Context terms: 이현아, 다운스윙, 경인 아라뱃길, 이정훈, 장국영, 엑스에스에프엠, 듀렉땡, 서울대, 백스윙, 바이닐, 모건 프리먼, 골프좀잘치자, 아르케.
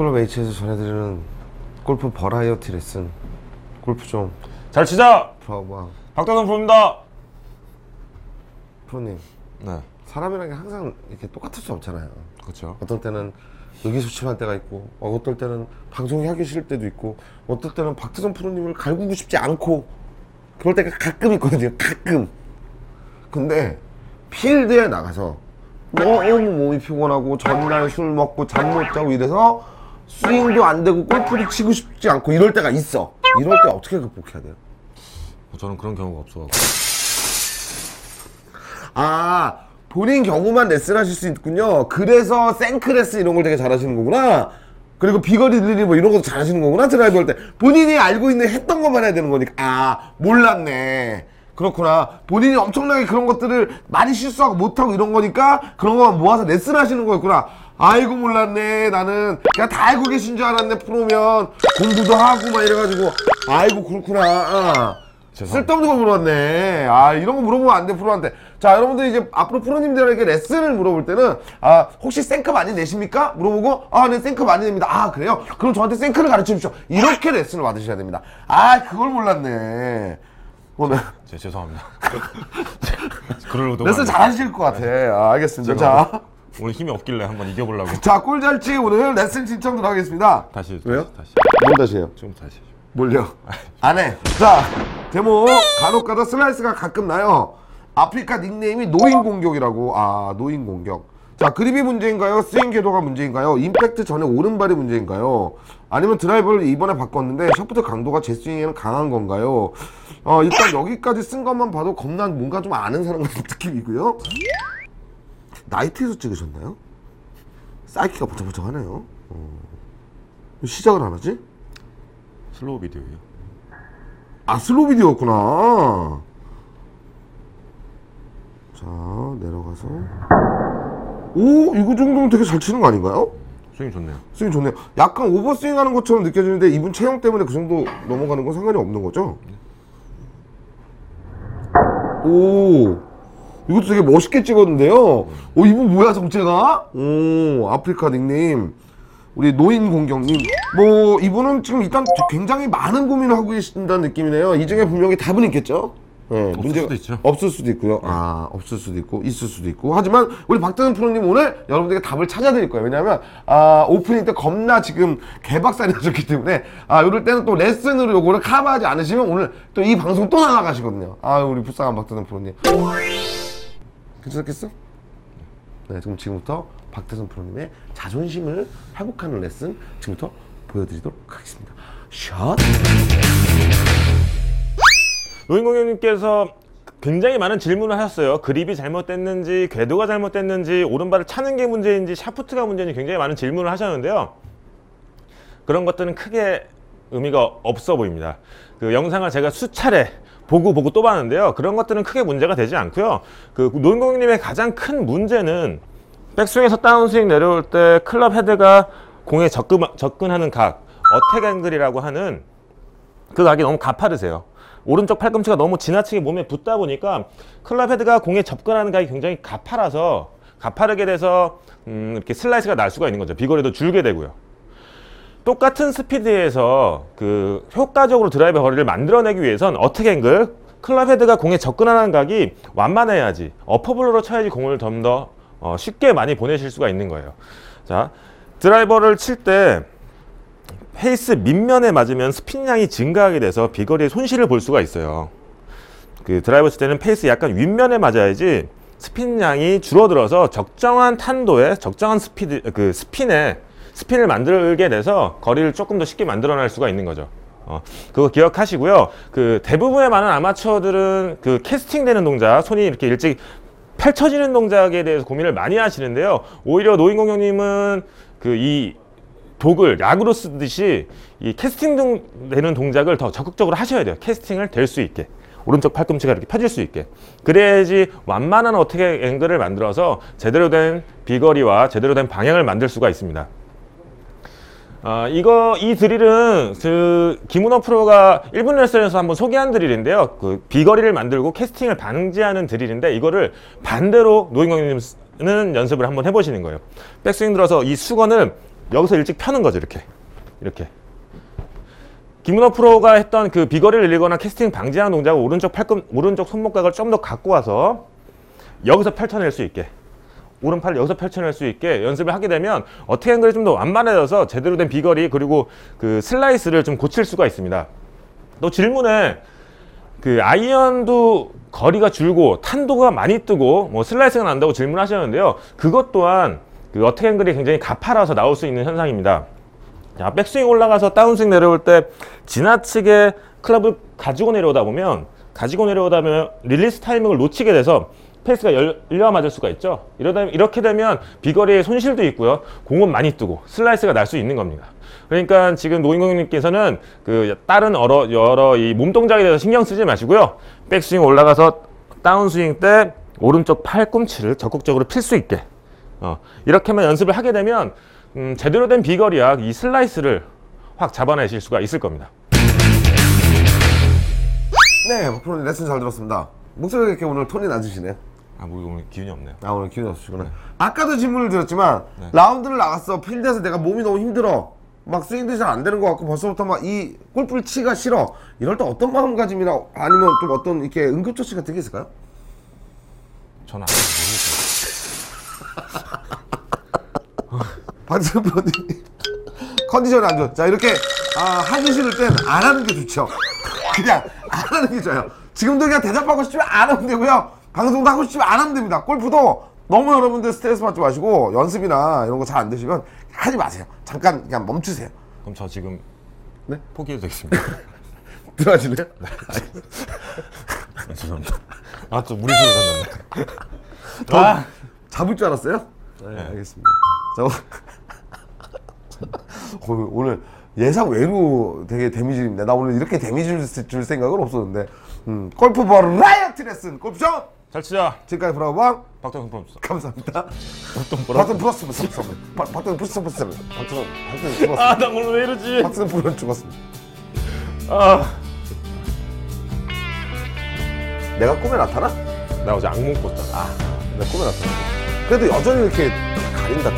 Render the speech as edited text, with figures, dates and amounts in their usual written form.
골프 H에서 전해드리는 골프 버라이어티 레슨 골프 좀 잘 치자! 브라우방 박다운 프로입니다. 프로님, 네, 사람이라는 게 항상 이렇게 똑같을 수 없잖아요. 그렇죠. 어떤 때는 의기소침할 때가 있고, 어떨 때는 방송이 하기 싫을 때도 있고, 어떨 때는 박다운 프로님을 갈구고 싶지 않고 그럴 때가 가끔 있거든요. 가끔. 근데 필드에 나가서 너무 몸이 피곤하고 전날 술 먹고 잠 못 자고 이래서 스윙도 안 되고 골프도 치고 싶지 않고 이럴 때가 있어. 이럴 때 어떻게 극복해야 돼요? 저는 그런 경우가 없어가지고. 아, 본인 경우만 레슨 하실 수 있군요. 그래서 생크레스 이런 걸 되게 잘하시는 거구나. 그리고 비거리 릴리 뭐 이런 것도 잘하시는 거구나. 드라이브 할 때 본인이 알고 있는 했던 것만 해야 되는 거니까. 아, 몰랐네. 그렇구나. 본인이 엄청나게 그런 것들을 많이 실수하고 못하고 이런 거니까 그런 것만 모아서 레슨 하시는 거였구나. 아이고, 몰랐네. 나는 그냥 다 알고 계신 줄 알았네. 프로면 공부도 하고 막 이래가지고. 아이고, 그렇구나. 아, 쓸데없는 거 물어봤네. 아, 이런 거 물어보면 안 돼, 프로한테. 자, 여러분들 이제 앞으로 프로님들에게 레슨을 물어볼 때는, 아, 혹시 생크 많이 내십니까? 물어보고, 아, 네, 생크 많이 냅니다. 아, 그래요? 그럼 저한테 생크를 가르쳐 주십시오. 이렇게 레슨을 받으셔야 됩니다. 아, 그걸 몰랐네. 오늘 죄송합니다. 레슨 잘 하실 것 같아. 아, 알겠습니다. 자, 오늘 힘이 없길래 한번 이겨보려고. 자, 꿀잘치 오늘 레슨 신청들 하겠습니다. 다시. 왜요? 다시. 다시 해요? 좀 다시. 뭘요? 안 해. 자, 제목 간혹가다 슬라이스가 가끔 나요. 아프리카 닉네임이 노인공격이라고. 아, 노인공격. 자, 그립이 문제인가요? 스윙 궤도가 문제인가요? 임팩트 전에 오른발이 문제인가요? 아니면 드라이버를 이번에 바꿨는데 샤프트 강도가 제 스윙에는 강한 건가요? 일단 여기까지 쓴 것만 봐도 겁나 뭔가 좀 아는 사람 같은 느낌이고요. 나이트에서 찍으셨나요? 사이키가 번쩍번쩍하네요. 시작을 안 하지? 슬로우 비디오예요. 아, 슬로우 비디오였구나. 자, 내려가서. 오, 이거 정도면 되게 잘 치는 거 아닌가요? 스윙 좋네요. 스윙 좋네요. 약간 오버스윙 하는 것처럼 느껴지는데 이분 체형 때문에 그 정도 넘어가는 건 상관이 없는 거죠? 네. 오, 이것도 되게 멋있게 찍었는데요. 오, 이분 뭐야 정체가? 오, 아프리카 닉네임 우리 노인공격님. 뭐 이분은 지금 일단 굉장히 많은 고민을 하고 계신다는 느낌이네요. 이 중에 분명히 답은 있겠죠? 네, 없을 수도 있죠. 없을 수도 있고요. 네. 아, 없을 수도 있고 있을 수도 있고. 하지만 우리 박다운 프로님 오늘 여러분들에게 답을 찾아드릴 거예요. 왜냐하면 아, 오프닝 때 겁나 지금 개박살이 나셨기 때문에, 아, 이럴 때는 또 레슨으로 요거를 커버하지 않으시면 오늘 또 이 방송 또 날아가시거든요. 아, 우리 불쌍한 박다운 프로님. 괜찮겠어? 네, 그럼 지금부터 박다운 프로님의 자존심을 회복하는 레슨 지금부터 보여드리도록 하겠습니다. 샷! 노인공격님께서 굉장히 많은 질문을 하셨어요. 그립이 잘못됐는지, 궤도가 잘못됐는지, 오른발을 차는 게 문제인지, 샤프트가 문제인지 굉장히 많은 질문을 하셨는데요. 그런 것들은 크게 의미가 없어 보입니다. 그 영상을 제가 수차례 보고 또 봤는데요. 그런 것들은 크게 문제가 되지 않고요. 그 노인공격님의 가장 큰 문제는 백스윙에서 다운스윙 내려올 때 클럽 헤드가 공에 접근하는 각, 어택앵글이라고 하는 그 각이 너무 가파르세요. 오른쪽 팔꿈치가 너무 지나치게 몸에 붙다 보니까 클럽 헤드가 공에 접근하는 각이 굉장히 가파르게 돼서 이렇게 슬라이스가 날 수가 있는 거죠. 비거리도 줄게 되고요. 똑같은 스피드에서 그 효과적으로 드라이브 거리를 만들어내기 위해선 어택앵글, 클럽 헤드가 공에 접근하는 각이 완만해야지, 어퍼블로로 쳐야지 공을 좀 더 쉽게 많이 보내실 수가 있는 거예요. 자, 드라이버를 칠 때 페이스 밑면에 맞으면 스핀량이 증가하게 돼서 비거리에 손실을 볼 수가 있어요. 그 드라이버 칠 때는 페이스 약간 윗면에 맞아야지 스핀량이 줄어들어서 적정한 탄도에 적정한 스핀을 만들게 돼서 거리를 조금 더 쉽게 만들어낼 수가 있는 거죠. 그거 기억하시고요. 그 대부분의 많은 아마추어들은 그 캐스팅되는 동작, 손이 이렇게 일찍 펼쳐지는 동작에 대해서 고민을 많이 하시는데요. 오히려 노인공격님은 그 이 독을 약으로 쓰듯이 이 캐스팅 되는 동작을 더 적극적으로 하셔야 돼요. 캐스팅을 될 수 있게, 오른쪽 팔꿈치가 이렇게 펴질 수 있게. 그래야지 완만한 어택 앵글을 만들어서 제대로 된 비거리와 제대로 된 방향을 만들 수가 있습니다. 이 드릴은 그 김은호 프로가 1분 레슨에서 한번 소개한 드릴인데요. 그 비거리를 만들고 캐스팅을 방지하는 드릴인데, 이거를 반대로 노인공격님은 연습을 한번 해보시는 거예요. 백스윙 들어서 이 수건을 여기서 일찍 펴는 거죠. 이렇게 김문호 프로가 했던 그 비거리를 늘리거나 캐스팅 방지하는 동작을 오른쪽 손목각을 좀 더 갖고 와서 여기서 펼쳐낼 수 있게, 오른팔을 여기서 펼쳐낼 수 있게 연습을 하게 되면 어택앵글이 좀 더 완만해져서 제대로 된 비거리 그리고 그 슬라이스를 좀 고칠 수가 있습니다. 또 질문에 그 아이언도 거리가 줄고 탄도가 많이 뜨고 뭐 슬라이스가 난다고 질문하셨는데요. 그것 또한 그 어택앵글이 굉장히 가파라서 나올 수 있는 현상입니다. 자, 백스윙 올라가서 다운스윙 내려올 때 지나치게 클럽을 가지고 내려오다 보면 릴리스 타이밍을 놓치게 돼서 페이스가 열려 맞을 수가 있죠. 이렇게 되면 비거리에 손실도 있고요. 공은 많이 뜨고 슬라이스가 날 수 있는 겁니다. 그러니까 지금 노인공님께서는 그 다른 여러 이 몸 동작에 대해서 신경 쓰지 마시고요. 백스윙 올라가서 다운스윙 때 오른쪽 팔꿈치를 적극적으로 필 수 있게 이렇게만 연습을 하게 되면 제대로 된 비거리와 이 슬라이스를 확 잡아내실 수가 있을 겁니다. 네, 목표님 레슨 잘 들었습니다. 목소리가 이렇게 오늘 톤이 낮으시네요. 아, 뭐 오늘 기운이 없네요. 아, 오늘 기운이 없으시구나. 네. 아까도 질문을 드렸지만 네. 라운드를 나갔어. 필드에서 내가 몸이 너무 힘들어. 막 스윙도 잘 안 되는 것 같고 벌써부터 막 이 골프를 치기가 싫어. 이럴 때 어떤 마음가짐이나 아니면 좀 어떤 이렇게 응급조치 같은 게 있을까요? 저는 아직 모르겠어요. 반스프로님 컨디션이 안 좋아. 자, 이렇게 하기 싫을 땐 안 하는 게 좋죠. 그냥 안 하는 게 좋아요. 지금도 그냥 대답하고 싶으면 안 하면 되고요. 방송도 하고 싶으면 안 하면 됩니다. 골프도 너무 여러분들 스트레스 받지 마시고 연습이나 이런 거 잘 안 되시면 하지 마세요. 잠깐 그냥 멈추세요. 그럼 저 지금 네? 포기해도 되겠습니다. 들어가실래요? 네. 죄송합니다. 아, 좀 무리수를 던졌네. 아, 잡을 줄 알았어요? 네, 알겠습니다. 자, 오늘 예상 외로 되게 데미지입니다. 나 오늘 이렇게 데미지를 줄 생각은 없었는데 골프 버라이어티 레슨 골프좀 잘치자. 지금까지 브라우방 박동훈 프로입니다. 감사합니다. 박동훈 플러스 박동훈 플러스 박동훈 죽었어. 아, 나 오늘 왜 이러지? 박동훈 프로는 죽었습니다. 아, 내가 꿈에 나타나? 나 어제 악몽 꿨잖아. 아, 내가 꿈에 나타나. 그래도 여전히 이렇게 가린다.